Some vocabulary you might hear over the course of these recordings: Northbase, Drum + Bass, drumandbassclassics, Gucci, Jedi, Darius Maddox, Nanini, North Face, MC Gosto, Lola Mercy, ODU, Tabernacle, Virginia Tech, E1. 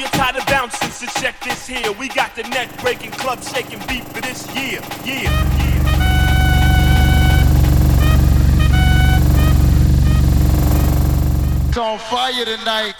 you're tired of bouncing, so check this here. We got the neck breaking, club shaking beat for this year. It's on fire tonight.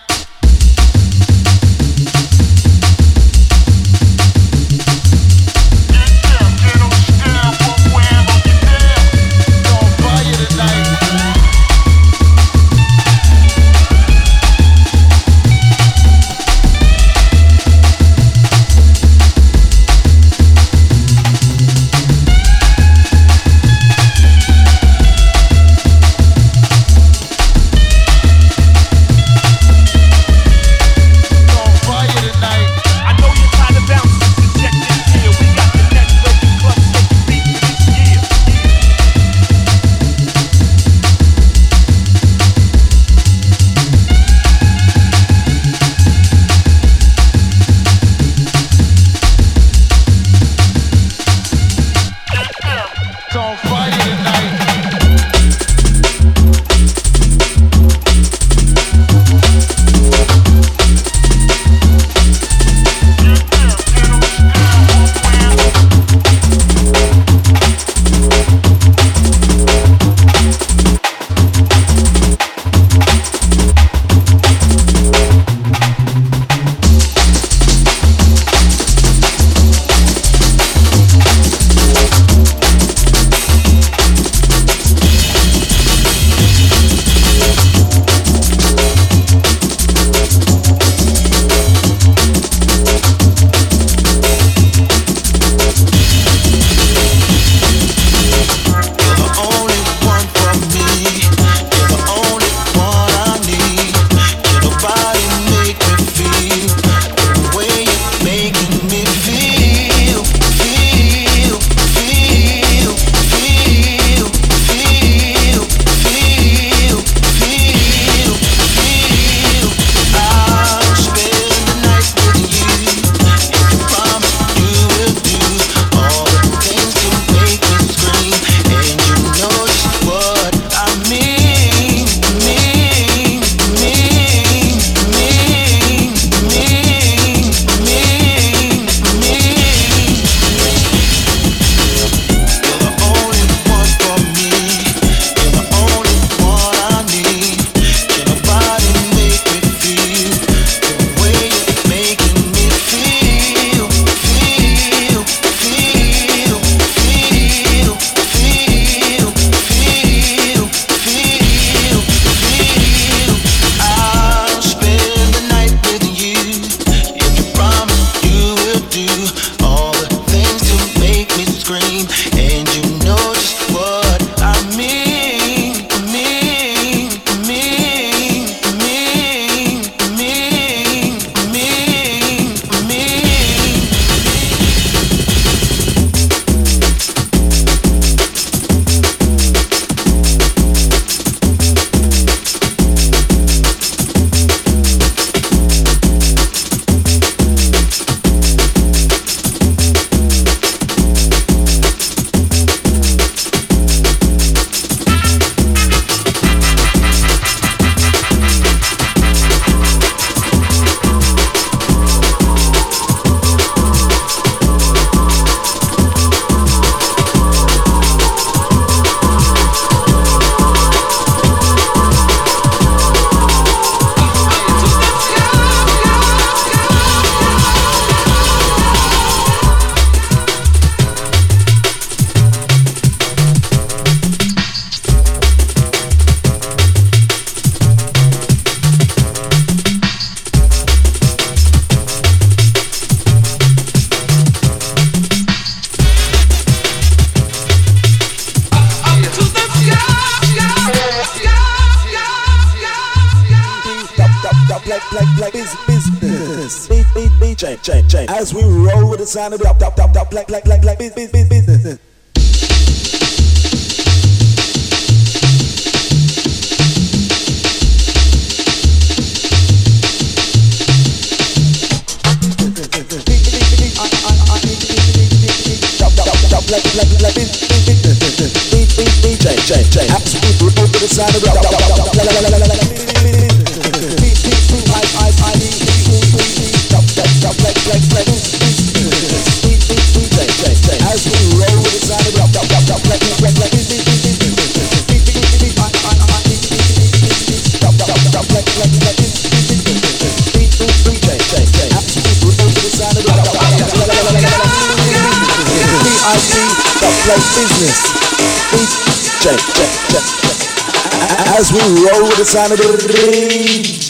As we roll with the sound of black business. As we roll with the sound of black As we roll with the sound of the DJ.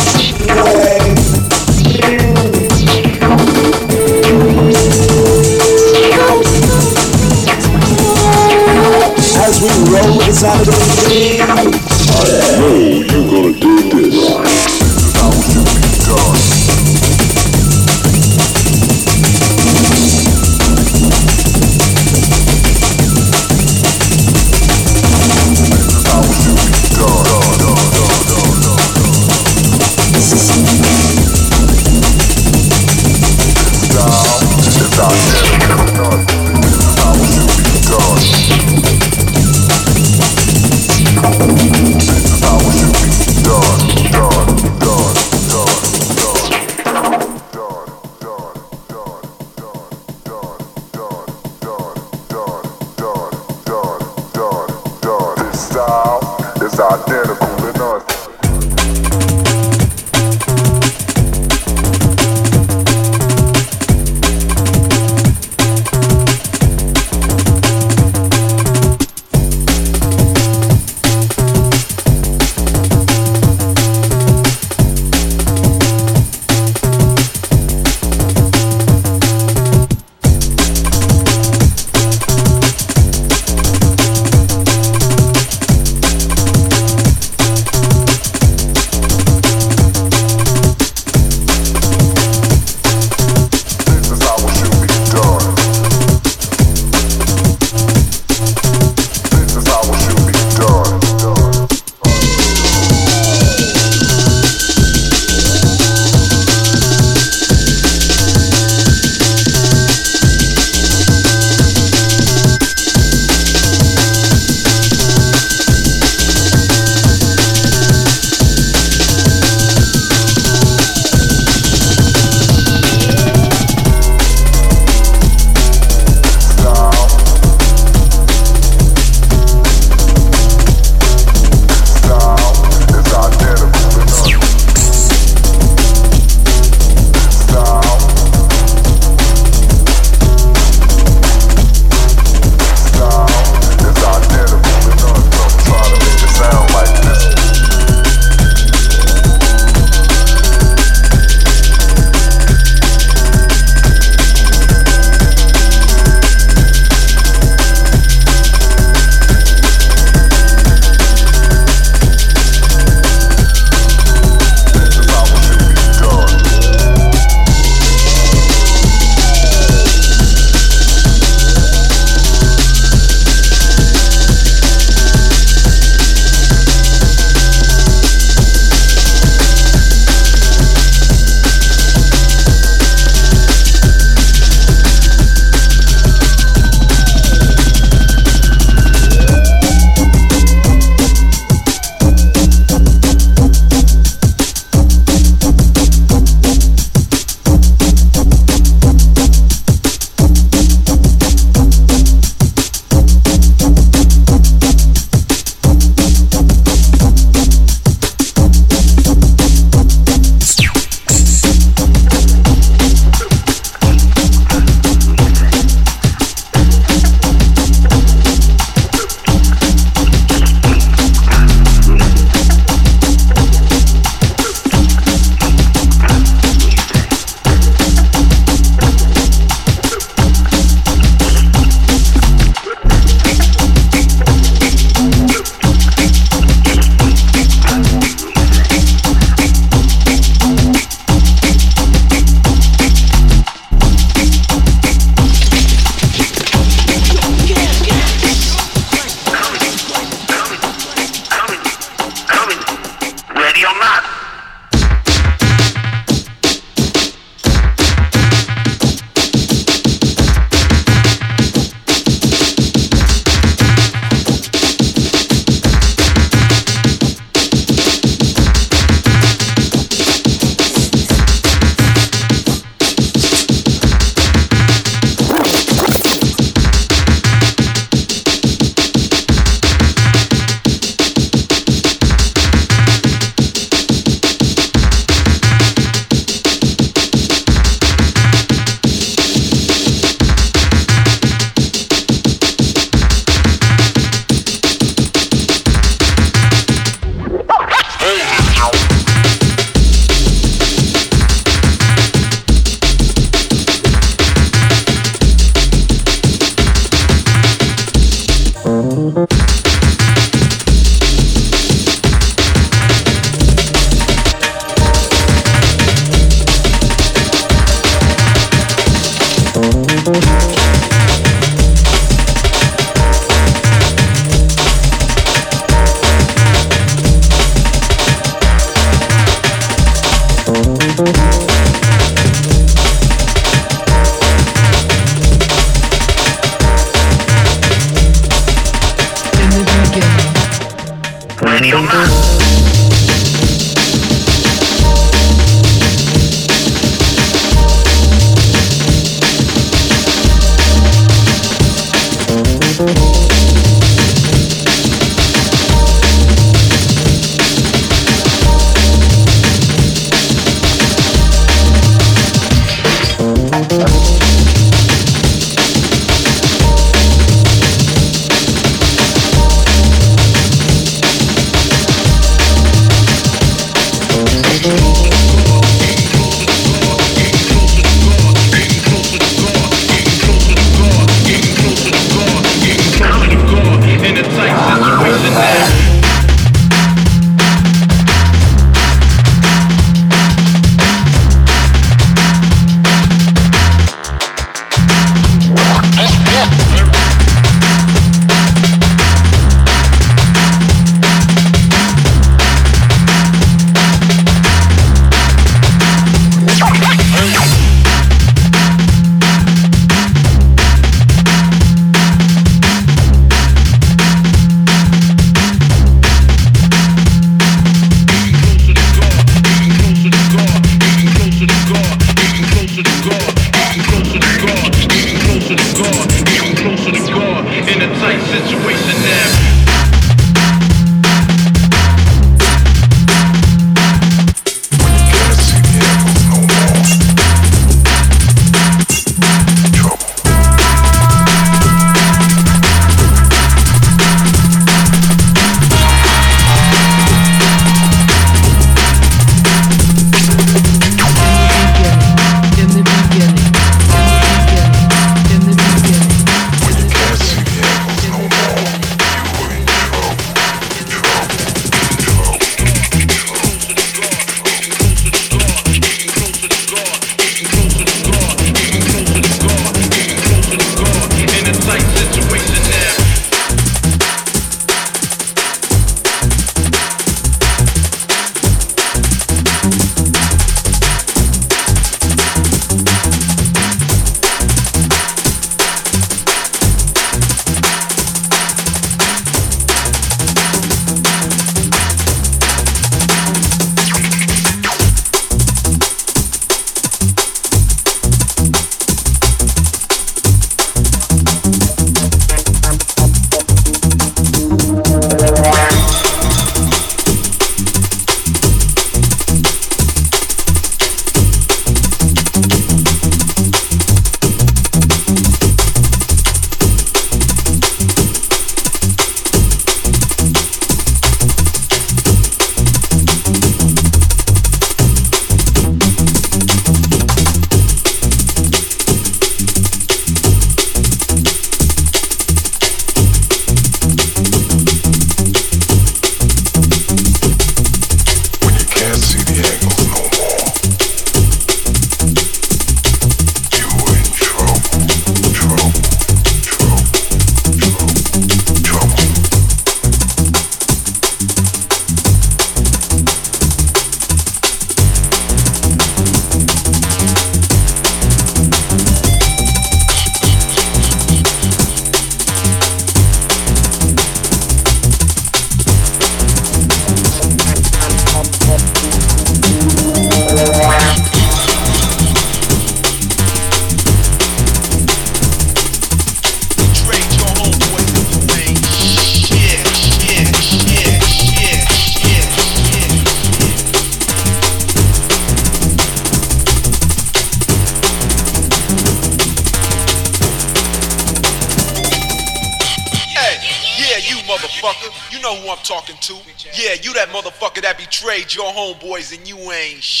Your homeboys and you ain't shit.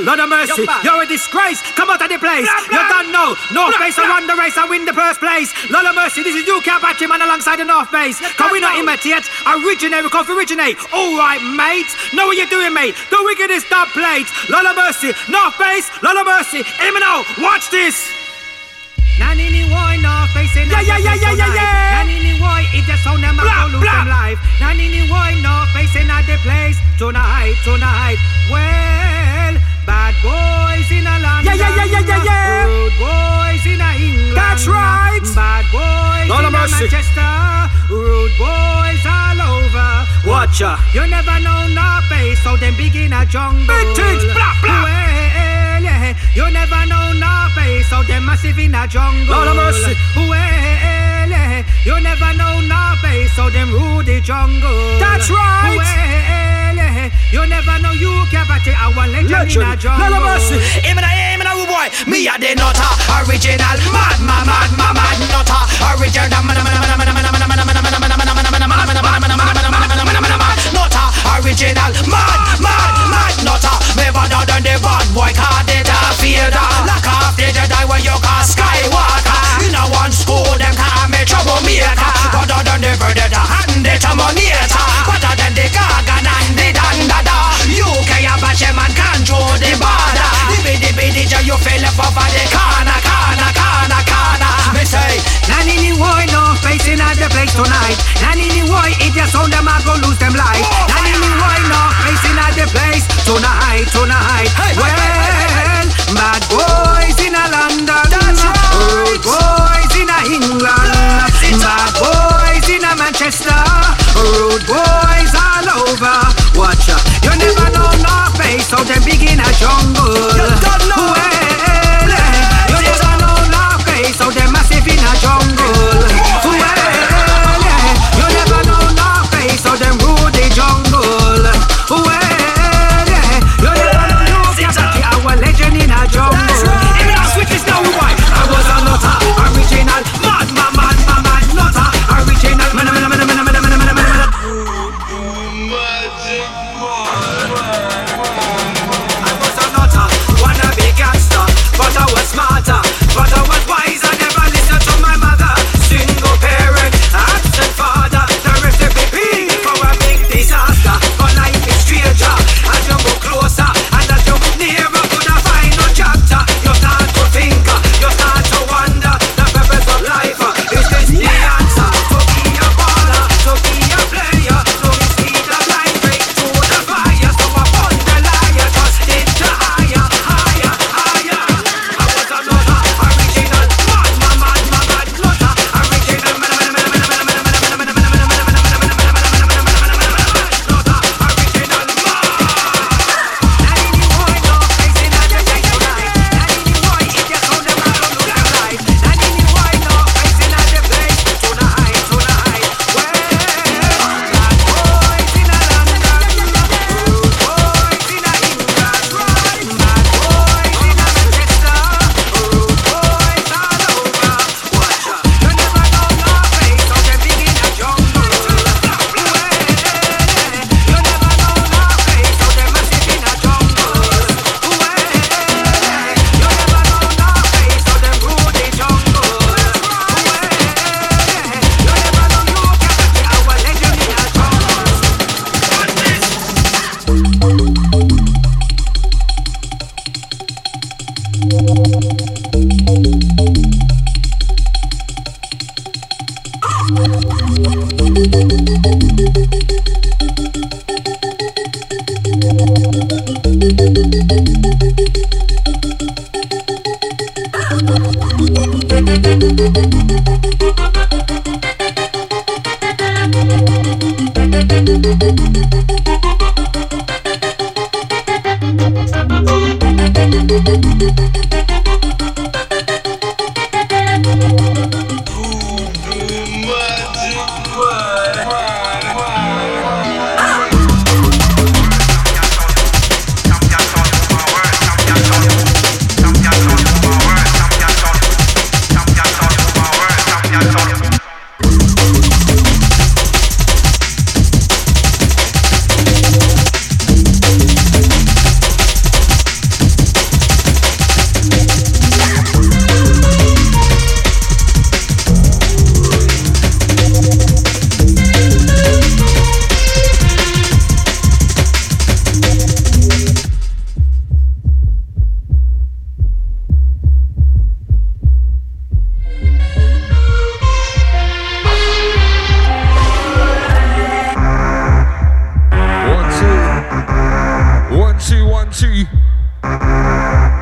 Lola Mercy, you're a disgrace. Come out of the place. Blah, blah. You don't know. North Face, I won the race. I win the first place. Lola Mercy, this is UK Battery Man alongside the North Face. Can we not imitate? Originate, we call for originate. All right, mate. Know what you're doing, mate. The wicked is dub plate. Lola Mercy, North Face, Lola Mercy. Let me know. Watch this. Nanini why North Face in the yeah. Nanini why it just on them I lose them life. Nanini why North Face in the place tonight. Well. Bad boys in a London, yeah. Rude boys in a England, that's right. Bad boys Lola in a Manchester, rude boys all over. Watcha, you never know North Face, so them big in a jungle. Well, yeah. You never know North Face, so them massive in a jungle. Lola Mercy. Well, yeah. You never know North Face, so them rule the jungle. That's right. You never know you can but I want legend in a jungle. Him and I, boy. Me a the nutter, original. Mad, nutter, original. Nutter, original. Mad, nutter. Never done the bad boy. Card it a fielder. Lock off the Jedi when you call Skywalker. You know one school them call me troublemaker. But done the predator and the terminator. Better than the Gargan and the man can't draw the border. Dibby, you fell up over the corner. Me say, Nanini why North Face in the place tonight. Nanini why it just on them I go lose them life. Nanini why North Face in the place tonight. Well, bad boys in a London, rude boys in a England, bad boys in a Manchester. rude boys all over. Watch out, you never know North Face, so them big in a jungle. You don't know. Well, you never know North Face, so them massive in a jungle. Well, you never know North Face, so them rule the jungle. Well, you never know North Face, so our legend in a jungle. Even our switches now we wipe. I was a nutter, original, mad, nutter, original.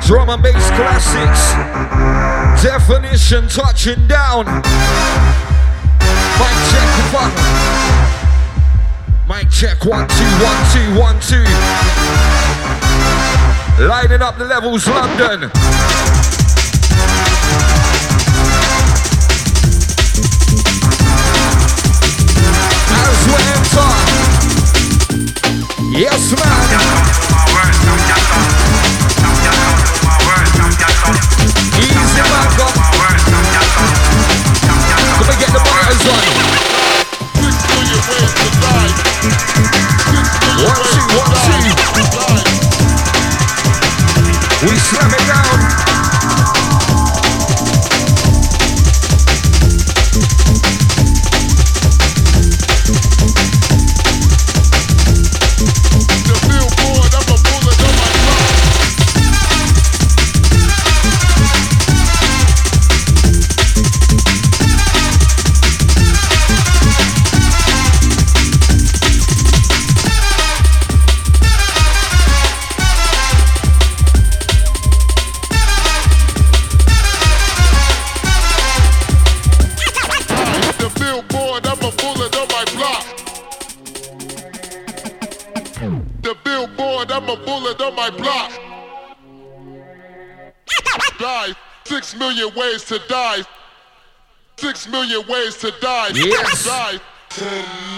Drum and Bass Classics. Definition touching down. Mic check one. Mic check 1 2 1 2 1 2. Lighting up the levels, London. As we enter. Yes, man. Easy back up. Come and get the buttons on. Quick to your way to die. Quick to your way to die. We slam it down. a bullet on my block. Die. 6 million ways to die. 6 million ways to die. Yes. Die. 10,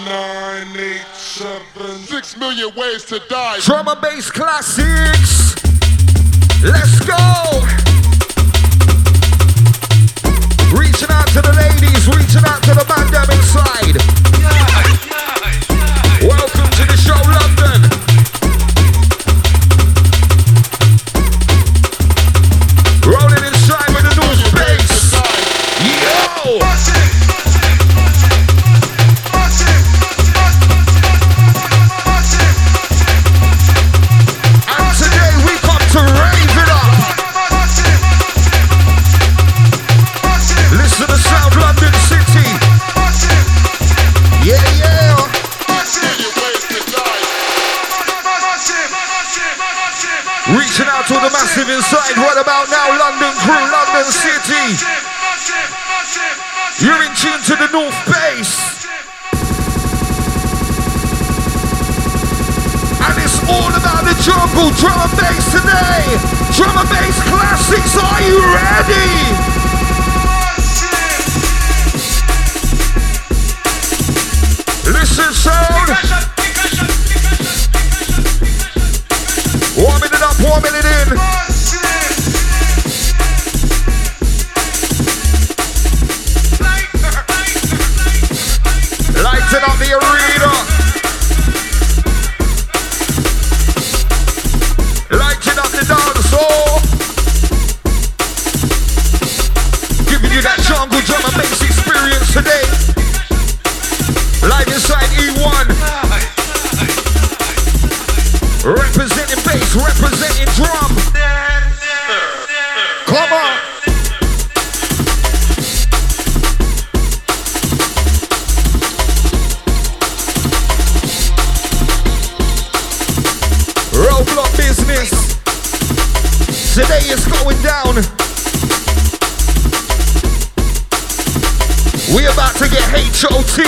9, 8, 7. 6 million ways to die. Drum + Bass Classics. Let's go. Reaching out to the ladies, reaching out to the man down inside. Yeah. Welcome to the show, London. Rolling inside with the North Face. Yo! And today we come to rave it up. Listen to the South London City. Yeah, yeah. Reaching out to the massive inside. What about now, London crew, London City? You're in tune to the North Face. And it's all about the jungle, drum and bass today. Drum and bass classics, are you ready? Listen, sound. Warming it up, warming it in. Lighten up the arena. Lighten up the dance floor. Giving you that jungle drum and bass experience today. Live inside E1. Representing bass, representing drum. Come on. Roadblock business. Today is going down. We about to get H.O.T.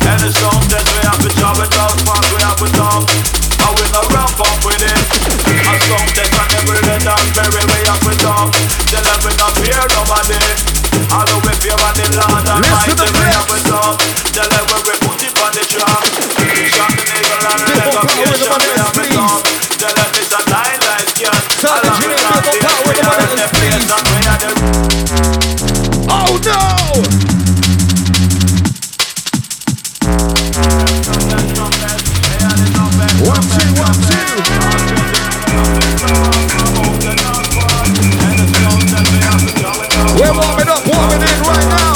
And the song that we have to jump it up, we have to jump. Listen to the breath. The light where we put it on the drum. Shot the nigga and the leg up. Get shot the up and down. The light is a dying light skin. Tell the dream of the power in the place. Oh no! One, two, one, two. We're warming up, warming in right now.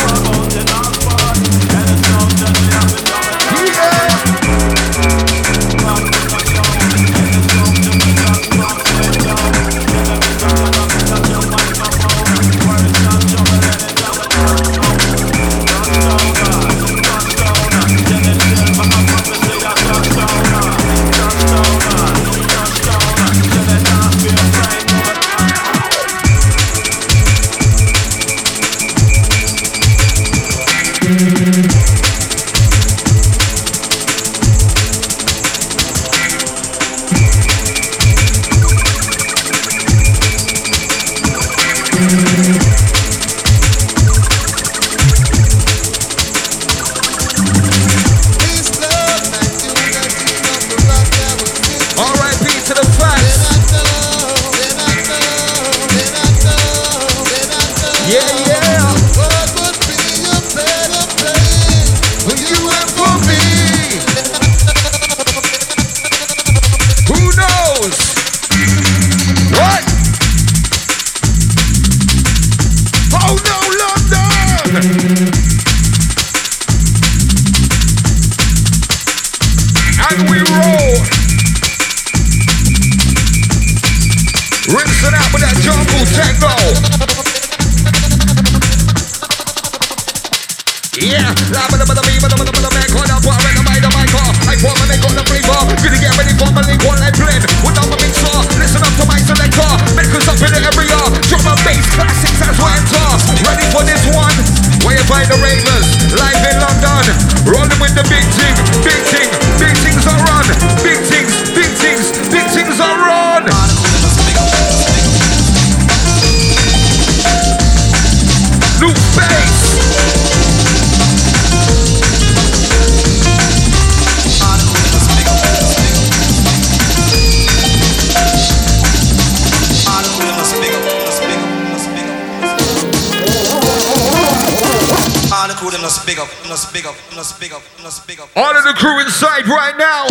All of the crew inside right now.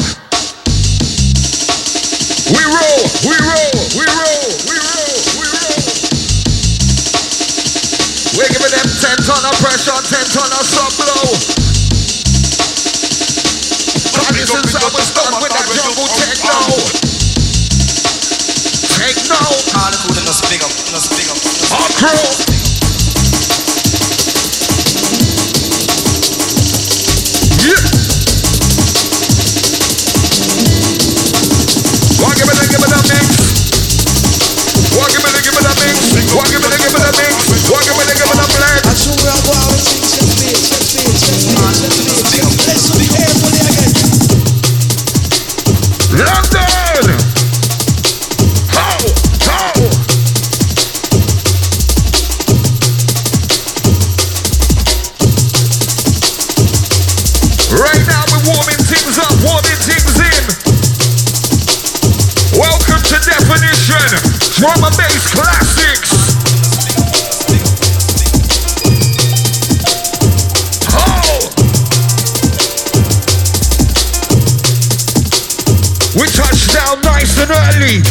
We roll, we roll, we roll, we roll, we roll. We're giving them 10 ton of pressure, 10 ton of sub blow. Probably since I was done with that jungle techno. Techno. Our crew. Drum + Bass Classics. Oh! We touched down nice and early.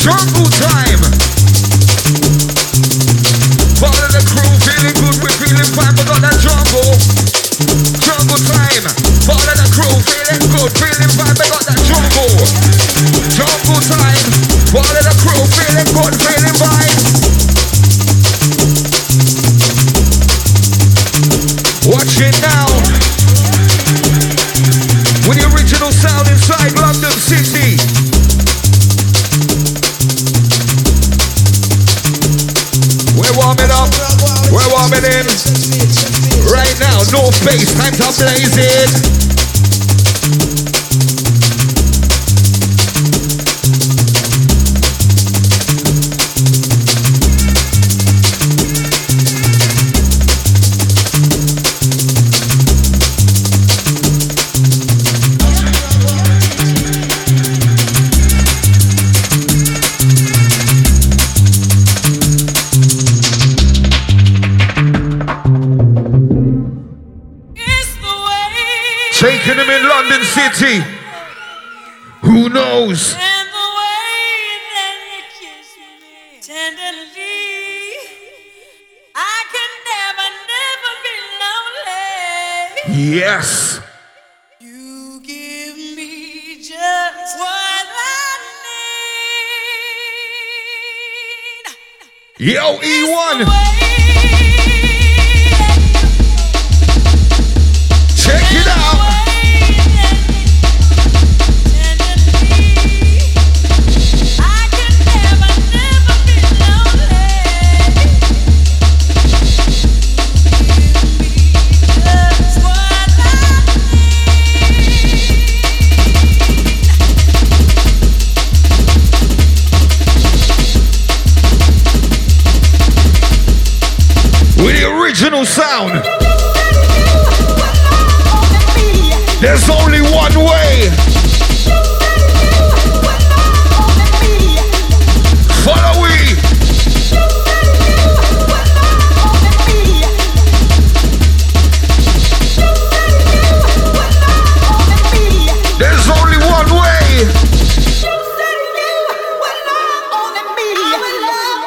Jungle time. Follow the crew, feeling good, we're feeling fine, we got that jungle. Jungle time. Follow the crew, feeling good, feeling fine, we got that jungle. Jungle time. Follow the crew, feeling Northbase, time to blaze it. Taking him in London City. Who knows? And the way that you kiss me tenderly, I can never, never be lonely. Yes. You give me just what I need. Yo, E1. Original sound. There's only one way. Follow we. There's only one way.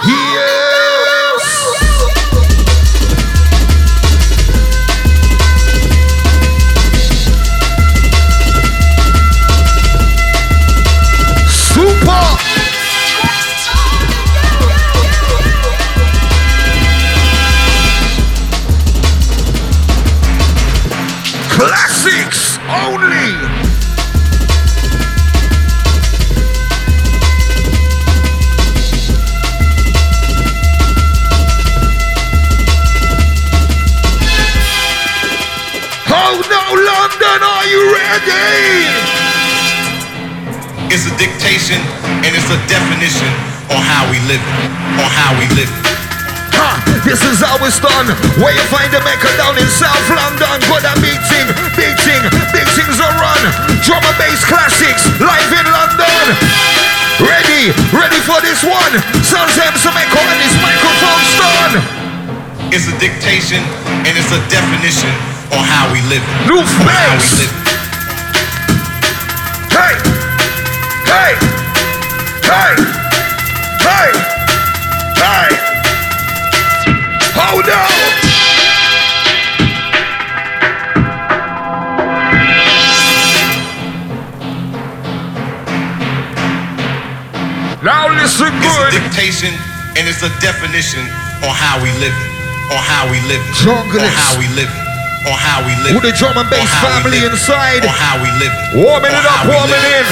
Yeah. Classics only. Oh no, London, are you ready? It's a dictation and it's a definition on how we live it, on how we live it. This is how it's done. Where you find the maker down in South London. Got a meeting, big things are run. Drum + Bass Classics, live in London. Ready for this one. Sounds MC Gosto and this microphone stun. It's a dictation and it's a definition on how we live it. North Face. Hey, hey, hey, hey, hey. Oh no! Now listen good. It's a dictation and it's a definition on how we live it, on how we live it, on how we live it, on how we live it. With the drum and bass family inside, on how we live it. Warming it up, warming in.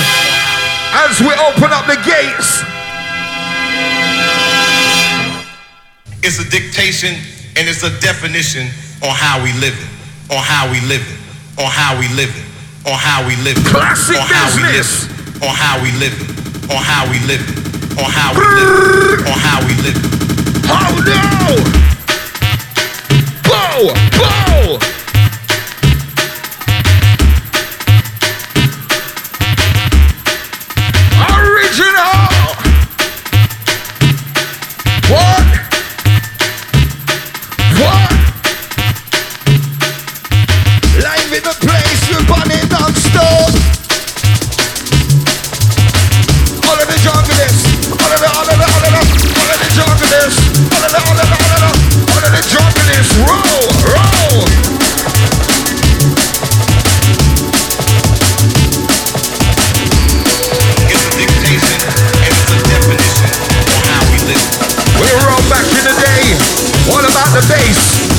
As we open up the gates. It's a dictation and it's a definition on how we live it, on how we live it, on how we live it, on how we live it. Classic business. On how we live it, on how we live it, on how we live it, on how we live it. Oh no! Bow! Bow! Original! What?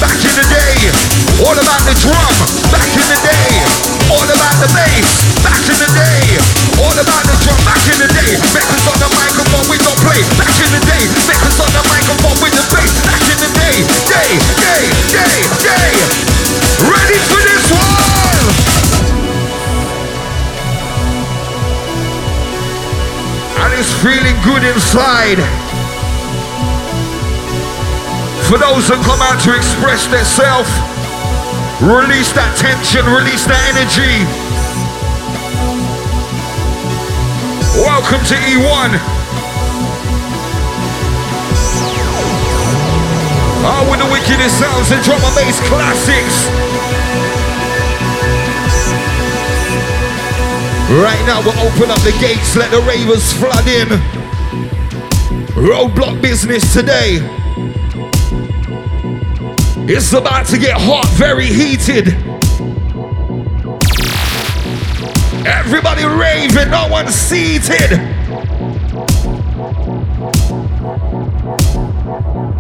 Back in the day, all about the drum, back in the day. feeling good inside. For those that come out to express themselves, release that tension, release that energy. Welcome to E1. Oh, with the wickedest sounds and drum and bass classics. Right now we'll open up the gates, let the ravers flood in. Roadblock business today. It's about to get hot, very heated. Everybody raving, no one seated.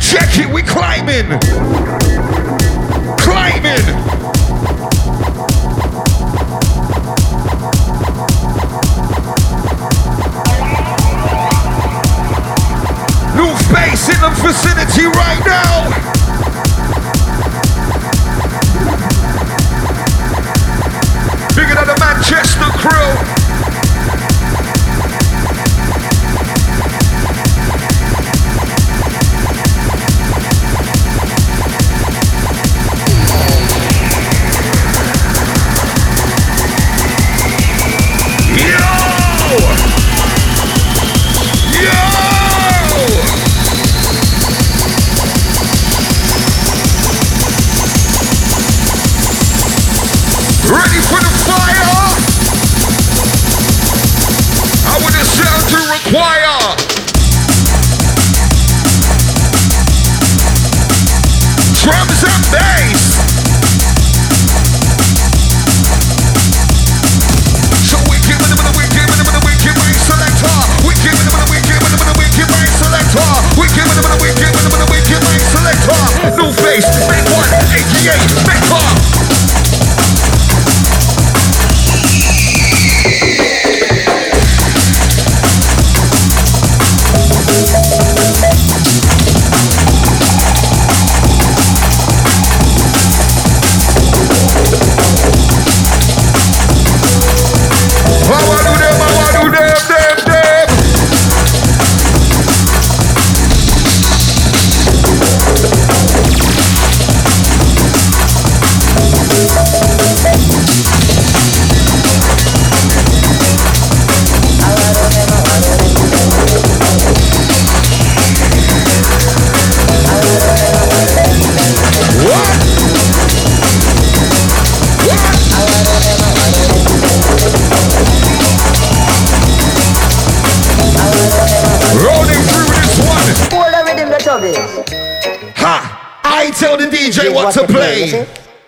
Check it, we climbing. Climbing. North Face in the vicinity right now. Bigger than the Manchester crew.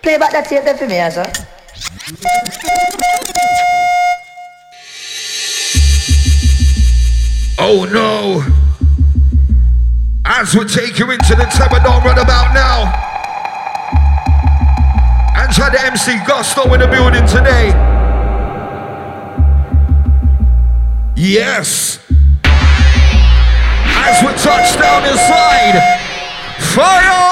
Play back that tape there for me, sir. Oh no! As we take you into the Tabernacle right about now, and try the MC Gosto in the building today. Yes. As we touch down inside, fire.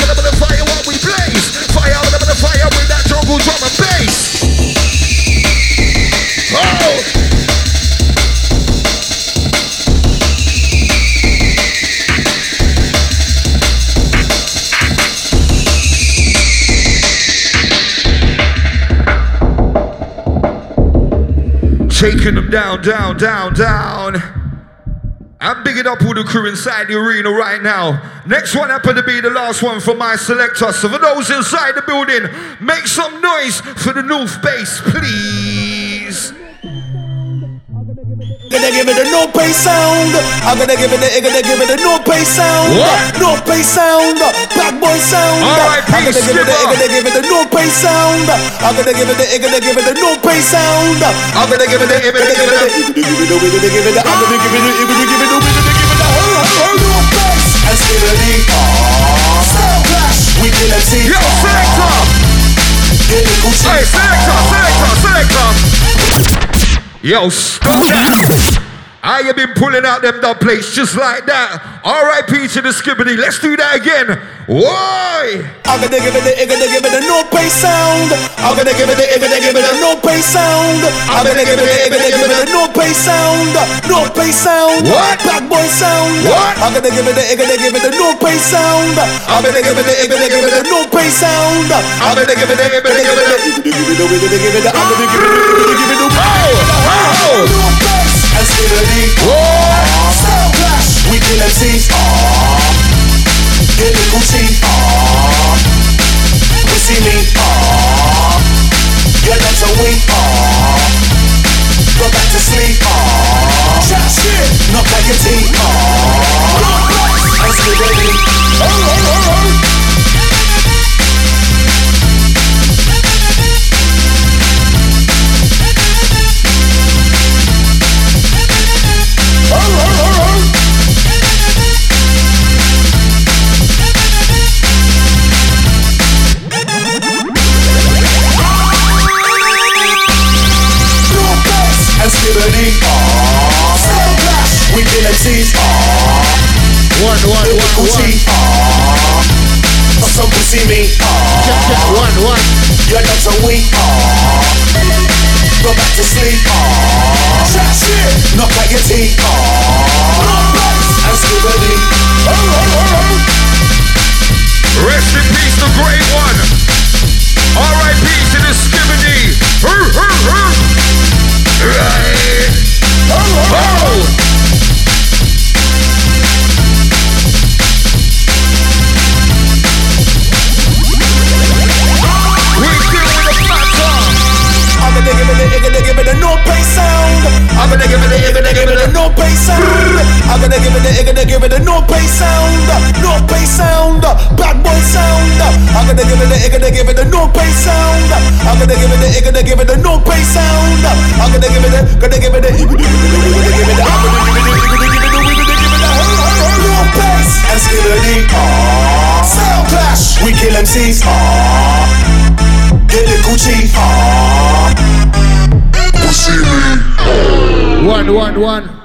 what about a fire what we blaze? Fire, what about a fire with that jungle drum and bass? Oh! Taking them down, down, down, down. I'm bigging up all the crew inside the arena right now. Next one happened to be the last one from my selector. So for those inside the building, make some noise for the North Base, please. I'm gonna give it a North Face sound. I'm gonna give it a North Face sound. North Face sound, black boy sound. Right, I'm gonna give it a North Face sound. I'm gonna give it a North Face sound. I'm gonna give it a Yo, stop that. I have been pulling out them dub plates just like that. R.I.P. to the skibbity. Let's do that again. Why? I'm gonna give it a no pay sound. I'm gonna give it a no pay sound. I'm gonna give it a no pay sound. No pay sound. What? Black boy sound. What? I'm gonna give it a no pay sound. I'm gonna give it a no pay sound. I'm gonna give it a no pay. And steadily, oh, sound clash. We kill MCs, oh, illegal tea, oh, pussy me, oh, you're not a weak, oh, go back to sleep, oh, chat shit, knock out your tea, oh, and steadily, oh, oh, oh, oh. We kill MCs, aww. One. Some pussy me, aww. One. You're not so weak, aww. Go back to sleep, aww. Chat shit. Knock out your teeth, aww. Northbase and skibbity. Oh. Rest in peace, the great one. R.I.P. to the skibbity. Right. Oh. I'm gonna give it a no pay sound. I'm gonna give it a no pay sound. I'm gonna give it a no pay sound. No pay sound. Bad boy sound. I'm gonna give it a no pay sound. I'm gonna give it a no pay sound. I'm gonna give it a no pace and skibbity. Ah, sound clash. We kill MCs. Ah, get the Gucci. Ah. One.